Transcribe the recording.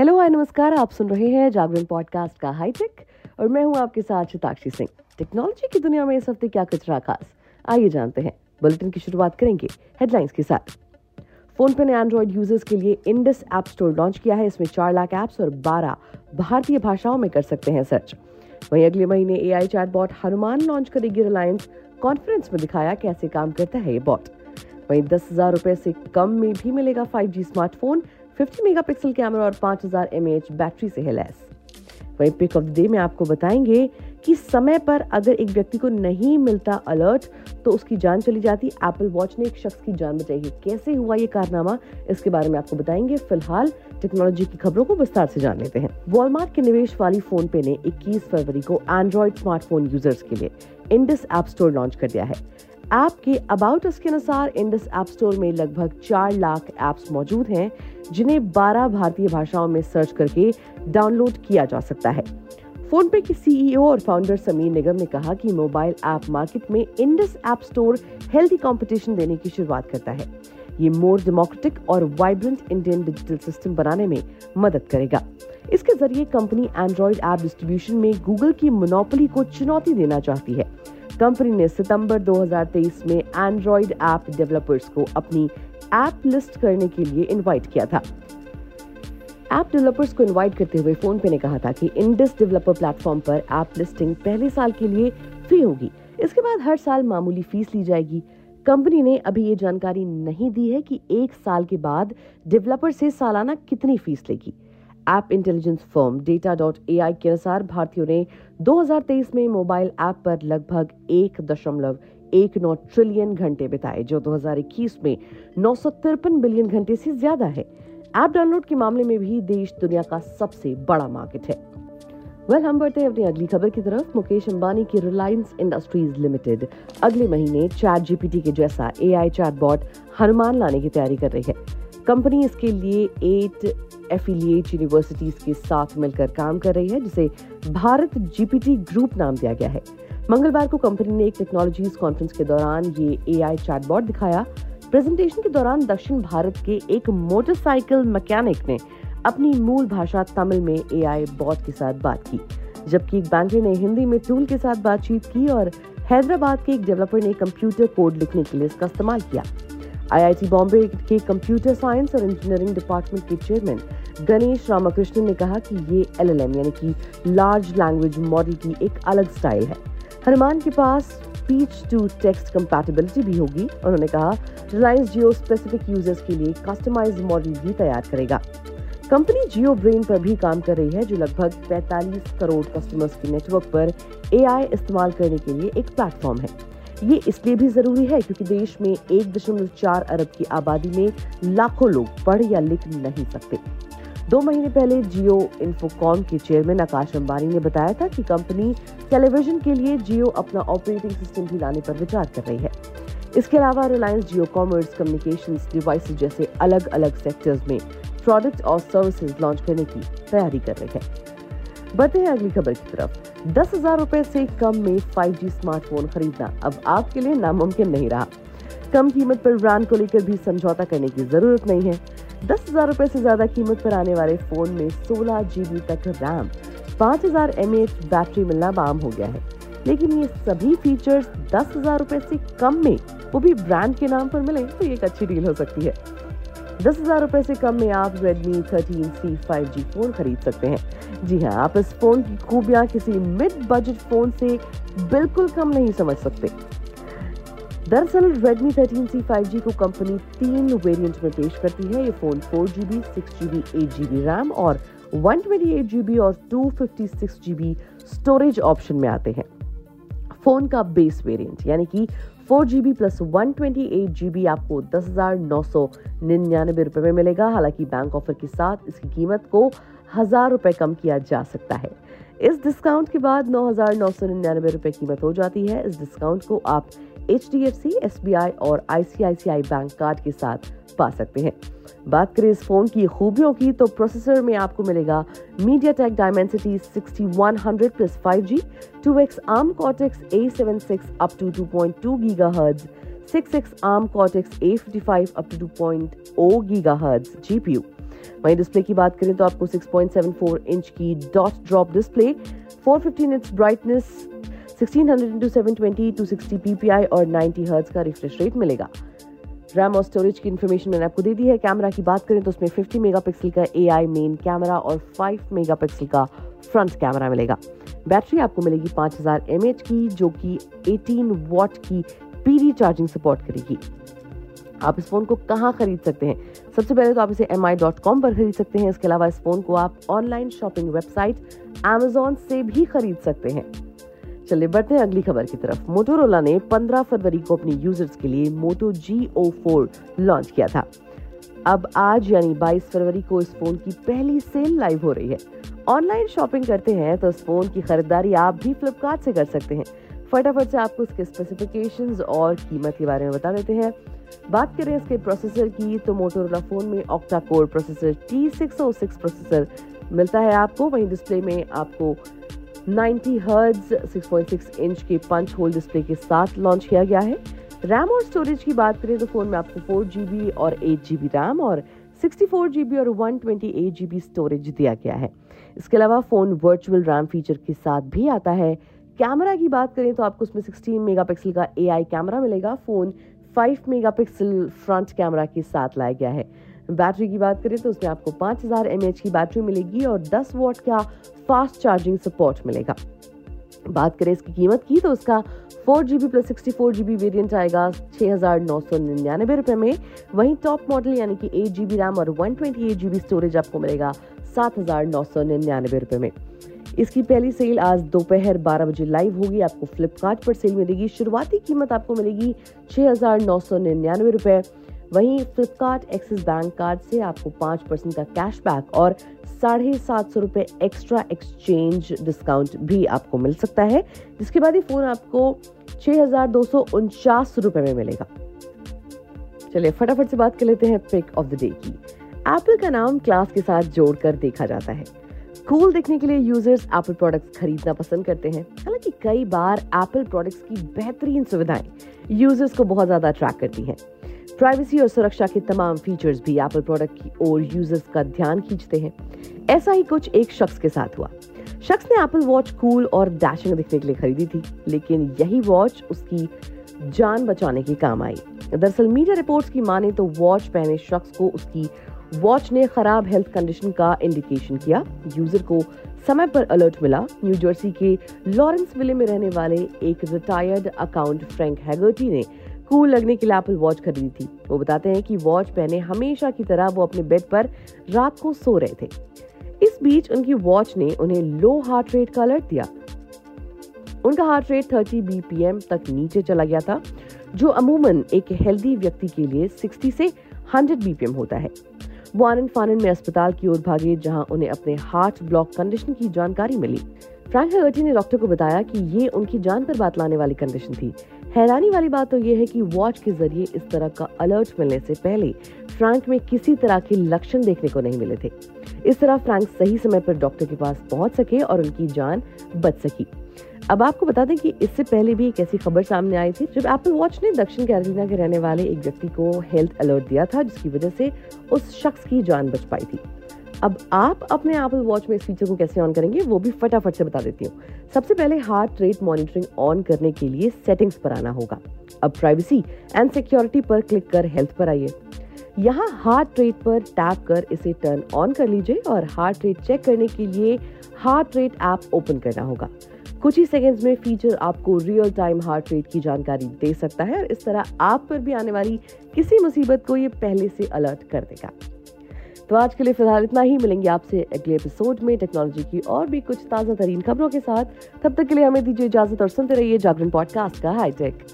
Hello hi नमस्कार, आप सुन रहे हैं जागरण पॉडकास्ट का हाईटेक और मैं हूं आपके साथ शिताक्षी सिंह। टेक्नोलॉजी की दुनिया में इस हफ्ते क्या कचरा खास, आइए जानते हैं। बुलेटिन की शुरुआत करेंगे हेडलाइंस के साथ। फोनपे ने एंड्रॉइड यूजर्स के लिए इंडस ऐप स्टोर लॉन्च किया है। इसमें 4 लाख ऐप्स और 12 भारतीय भाषाओं में कर सकते हैं सर्च। वहीं अगले महीने AI चैटबॉट हनुमान लॉन्च करेगी रिलायंस। कॉन्फ्रेंस में दिखाया कैसे काम करता है ये बॉट। वहीं 10,000 रुपए से कम में भी मिलेगा 5G स्मार्टफोन। 50 मेगापिक्सल कैमरा और 5000 mAh बैटरी से है लैस। वहीं पिक ऑफ द डे में आपको बताएंगे कि समय पर अगर एक व्यक्ति को नहीं मिलता अलर्ट तो उसकी जान चली जाती। एप्पल वॉच ने एक शख्स की जान बचाई है, कैसे हुआ ये कारनामा, इसके बारे में आपको बताएंगे। फिलहाल टेक्नोलॉजी की खबरों को विस्तार से जान लेते हैं। वॉलमार्ट के निवेश वाली फोनपे ने 21 फरवरी को एंड्रॉइड स्मार्टफोन यूजर्स के लिए इंडस ऐप स्टोर लॉन्च कर दिया है। ऐप के अबाउट के अनुसार इंडस ऐप स्टोर में लगभग 4 लाख ऐप्स मौजूद हैं, जिन्हें 12 भारतीय भाषाओं में सर्च करके डाउनलोड किया जा सकता है। फोनपे के CEO और फाउंडर समीर निगम ने कहा कि मोबाइल ऐप मार्केट में Indus app store healthy competition देने की शुरुआत करता है। ये मोर डेमोक्रेटिक और वाइब्रेंट इंडियन डिजिटल सिस्टम बनाने में मदद करेगा। इसके जरिए कंपनी एंड्रॉइड ऐप डिस्ट्रीब्यूशन में गूगल की मोनोपोली को चुनौती देना चाहती है। कंपनी ने सितंबर 2023 में एंड्रॉइड ऐप डेवलपर्स को अपनी ऐप लिस्ट करने के लिए इनवाइट किया था। ऐप डेवलपर्स को इनवाइट करते हुए फोनपे ने कहा था कि इंडस डेवलपर प्लेटफॉर्म पर ऐप लिस्टिंग पहले साल के लिए फ्री होगी। इसके बाद हर साल मामूली फीस ली जाएगी। कंपनी ने अभी ये जानकारी नहीं दी है कि एक साल के बाद डेवलपर से सालाना कितनी फीस लेगी। ऐप इंटेलिजेंस फर्म data.ai के अनुसार भारतीयों ने 2023 में मोबाइल ऐप पर लगभग 1.19 ट्रिलियन घंटे बिताए, जो 2021 में 953 बिलियन घंटे से ज्यादा है। ऐप डाउनलोड के मामले में भी देश दुनिया का सबसे बड़ा मार्केट है। हम बढ़ते हैं अपनी अगली खबर की तरफ। मुकेश अंबानी की रिलायंस इंडस्ट्रीज लिमिटेड अगले महीने ChatGPT के जैसा AI चैटबॉट हनुमान लाने की तैयारी कर रही है। कंपनी इसके लिए 8 एफिलिएट यूनिवर्सिटीज के साथ मिलकर काम कर रही है, जिसे भारत GPT ग्रुप नाम दिया गया है। मंगलवार को कंपनी ने एक टेक्नोलॉजीज कॉन्फ्रेंस के दौरान ये AI चैटबॉट दिखाया। प्रेजेंटेशन के दौरान दक्षिण भारत के एक मोटरसाइकिल मैकेनिक ने अपनी मूल भाषा तमिल में AI बॉट के साथ बात की, जबकि एक बैंकर ने हिंदी में टूल के साथ बातचीत की और हैदराबाद के एक डेवलपर ने कंप्यूटर कोड लिखने के लिए इसका इस्तेमाल किया। IIT बॉम्बे के कंप्यूटर साइंस और इंजीनियरिंग डिपार्टमेंट के चेयरमैन गणेश रामकृष्णन ने कहा कि ये LLM यानी कि लार्ज लैंग्वेज मॉडल की एक अलग स्टाइल है। हनुमान के पास स्पीच टू टेक्स्ट कंपैटिबिलिटी भी होगी। उन्होंने कहा रिलायंस जियो स्पेसिफिक यूजर्स के लिए कस्टमाइज्ड मॉडल भी तैयार करेगा। कंपनी जियो ब्रेन पर भी काम कर रही है, जो लगभग 45 करोड़ कस्टमर्स के नेटवर्क पर AI इस्तेमाल करने के लिए एक प्लेटफॉर्म है। ये इसलिए भी जरूरी है क्योंकि देश में 1.4 अरब की आबादी में लाखों लोग पढ़ या लिख नहीं सकते। 2 महीने पहले जियो इन्फोकॉम के चेयरमैन आकाश अंबानी ने बताया था कि कंपनी टेलीविजन के लिए जियो अपना ऑपरेटिंग सिस्टम भी लाने पर विचार कर रही है। इसके अलावा Reliance Jio commerce, communications, devices जैसे अलग अलग सेक्टर्स में प्रोडक्ट और सर्विसेज लॉन्च करने की तैयारी कर रही है। बढ़ते हैं अगली खबर की तरफ। 10,000 रुपए से कम में 5G स्मार्टफोन खरीदना अब आपके लिए नामुमकिन नहीं रहा। कम कीमत पर ब्रांड को लेकर भी समझौता करने की जरूरत नहीं है। 10,000 रुपए से ज्यादा कीमत पर आने वाले फोन में 16 GB तक RAM, 5000 mAh बैटरी मिलना आम हो गया है, लेकिन ये सभी फीचर्स 10,000 रुपए से कम में, वो भी ब्रांड के नाम पर मिले तो ये एक अच्छी डील हो सकती है। 10,000 रुपए से कम में आप Redmi 13C 5G फोन खरीद सकते हैं। जी हाँ, आप इस फोन की खूबियां किसी मिड बजट फोन से बिल्कुल कम नहीं समझ सकते। दरअसल Redmi 13C 5G को कंपनी 3 वेरिएंट में पेश करती है। ये phone 4GB, 6GB, 8GB RAM और 128GB और 256GB स्टोरेज ऑप्शन में आते हैं। फोन का बेस वेरिएंट यानी कि 4GB प्लस 128GB आपको 10,999 रुपए में मिलेगा। हालांकि बैंक ऑफर के साथ इसकी कीमत को 1,000 रुपए कम किया जा सकता है। इस डिस्काउंट के बाद 9,999 रुपए कीमत हो जाती है। इस डिस्काउंट को आप HDFC, SBI और ICICI बैंक कार्ड के साथ पा सकते हैं। बात करें इस फोन की खूबियों की तो प्रोसेसर में आपको मिलेगा MediaTek Dimensity 6100 Plus 5G, 2x ARM Cortex A76 up to 2.2 GHz, 6x ARM Cortex A55 up to 2.0 GHz GPU, वहीं डिस्प्ले की बात करें तो आपको 6.74 इंच की dot drop display, 450 nits brightness, 1600x720, 260 ppi और 90 हर्ट्ज का रिफ्रेश रेट मिलेगा। रैम और स्टोरेज की इन्फॉर्मेशन मैंने आपको दे दी है। कैमरा की बात करें तो उसमें 50 मेगापिक्सल का AI मेन कैमरा और 5 मेगापिक्सल का फ्रंट कैमरा मिलेगा। बैटरी आपको मिलेगी 5000 mAh की, जो कि 18 वॉट की PD चार्जिंग सपोर्ट करेगी। आप इस फ़ोन को कहाँ खरीद सकते हैं? सबसे पहले तो आप इसे mi.com पर खरीद सकते हैं। इसके अलावा इस फ़ोन को आप ऑनलाइन शॉपिंग वेबसाइट Amazon से भी खरीद सकते हैं। चलिए बढ़ते हैं अगली खबर की तरफ। मोटोरोला ने 15 फरवरी को अपने यूजर्स के लिए मोटो Geo 4 लॉन्च किया था। अब आज यानी 22 फरवरी को इस फोन की पहली सेल लाइव हो रही है। ऑनलाइन शॉपिंग करते हैं तो इस फोन की खरीदारी आप भी फ्लिपकार्ट से कर सकते हैं। फटाफट से आपको इसके स्पेसिफिकेशंस और कीमत के बारे में बता देते हैं। बात करें इसके प्रोसेसर की तो मोटोरोला फोन में octa core processor T606 processor मिलता है आपको। वहीं डिस्प्ले में आपको 90 हर्ट्ज 6.6 इंच के पंच होल डिस्प्ले के साथ लॉन्च किया गया है। रैम और स्टोरेज की बात करें तो फोन में आपको 4GB और 8GB रैम और 64GB और 128GB स्टोरेज दिया गया है। इसके अलावा फोन वर्चुअल रैम फीचर के साथ भी आता है। कैमरा की बात करें तो आपको इसमें 16 मेगापिक्सल का AI कैमरा मिलेगा। फोन 5 मेगापिक्सल फ्रंट कैमरा के साथ लाया गया है। बैटरी की बात करें तो उसमें आपको 5000 mAh की बैटरी मिलेगी और 10 वॉट का फास्ट चार्जिंग सपोर्ट मिलेगा। बात करें इसकी कीमत की तो उसका 4GB + 64GB वेरिएंट आएगा 6999 रुपए में। वहीं टॉप मॉडल यानी कि 8GB रैम और 128GB स्टोरेज आपको मिलेगा 7999 रुपए में। इसकी पहली सेल आज दोपहर 12 बजे लाइव होगी। आपको फ्लिपकार्ट पर सेल मिलेगी। शुरुआती कीमत आपको मिलेगी 6999 रुपए। वहीं फ्लिपकार्ट एक्सिस बैंक कार्ड से आपको 5% का कैशबैक और 750 रुपये एक्स्ट्रा एक्सचेंज डिस्काउंट भी आपको मिल सकता है। इसके बाद ये फोन आपको 6249 रुपये में मिलेगा। चलिए फटाफट से बात कर लेते हैं पिक ऑफ द डे की। एप्पल का नाम क्लास के साथ जोड़कर देखा जाता है। कूल दिखने के लिए यूजर्स एप्पल प्रोडक्ट्स खरीदना पसंद करते हैं। हालांकि कई बार एप्पल प्रोडक्ट्स की बेहतरीन सुविधाएं यूजर्स को बहुत ज्यादा अट्रैक्ट करती हैं। प्राइवेसी और सुरक्षा के तमाम फीचर्स भी एप्पल प्रोडक्ट की ओर यूजर्स का ध्यान खींचते हैं। ऐसा ही कुछ एक शख्स के साथ हुआ। शख्स ने एप्पल वॉच कूल और डैशिंग दिखने के लिए खरीदी थी, लेकिन यही वॉच उसकी जान बचाने के काम आई। दरअसल मीडिया रिपोर्ट्स की माने तो वॉच पहने शख्स को उसकी वॉच ने खराब हेल्थ कंडीशन का इंडिकेशन किया। यूजर को समय पर अलर्ट मिला। न्यू जर्सी के लॉरेंस विले में रहने वाले एक रिटायर्ड अकाउंट फ्रैंक हैगर्टी ने कूल लगने के लिए एप्पल वॉच खरीदी थी। वो बताते हैं कि वॉच पहने हमेशा की तरह वो अपने बेड पर रात को सो रहे थे। इस बीच उनकी वॉच ने उन्हें लो हार्ट रेट का अलर्ट दिया। उनका हार्ट रेट 30 बीपीएम तक नीचे चला गया था, जो अमूमन एक हेल्दी व्यक्ति के लिए 60 से 100 बीपीएम होता है। वो आनन फानन में अस्पताल की ओर भागे, जहां उन्हें अपने हार्ट ब्लॉक कंडीशन की जानकारी मिली। फ्रैंक हगर्टी ने डॉक्टर को बताया कि ये उनकी जान पर बात लाने वाली कंडीशन थी। हैरानी वाली बात तो यह है कि वॉच के जरिए इस तरह का अलर्ट मिलने से पहले फ्रैंक में किसी तरह के लक्षण देखने को नहीं मिले थे। इस तरह फ्रैंक सही समय पर डॉक्टर के पास पहुंच सके और उनकी जान बच सकी। अब आपको बता दें कि इससे पहले भी एक ऐसी खबर सामने आई थी जब एप्पल वॉच ने दक्षिण कैरोलिना के रहने वाले एक व्यक्ति को हेल्थ अलर्ट दिया था, जिसकी वजह से उस शख्स की जान बच पाई थी। अब आप अपने एप्पल वॉच में इस फीचर को कैसे ऑन करेंगे वो भी फटाफट से बता देती हूँ। सबसे पहले हार्ट रेट मॉनिटरिंग ऑन करने के लिए सेटिंग्स पर आना होगा। अब प्राइवेसी एंड सिक्योरिटी पर क्लिक कर हेल्थ पर आइए। यहाँ हार्ट रेट पर टैप कर इसे टर्न ऑन कर लीजिए और हार्ट रेट चेक करने के लिए हार्ट रेट ऐप ओपन करना होगा। कुछ ही सेकेंड्स में फीचर आपको रियल टाइम हार्ट रेट की जानकारी दे सकता है और इस तरह आप पर भी आने वाली किसी मुसीबत को ये पहले से अलर्ट कर देगा। तो आज के लिए फिलहाल इतना ही। मिलेंगे आपसे अगले एपिसोड में टेक्नोलॉजी की और भी कुछ ताज़ा तरीन खबरों के साथ। तब तक के लिए हमें दीजिए इजाजत और सुनते रहिए जागरण पॉडकास्ट का हाईटेक।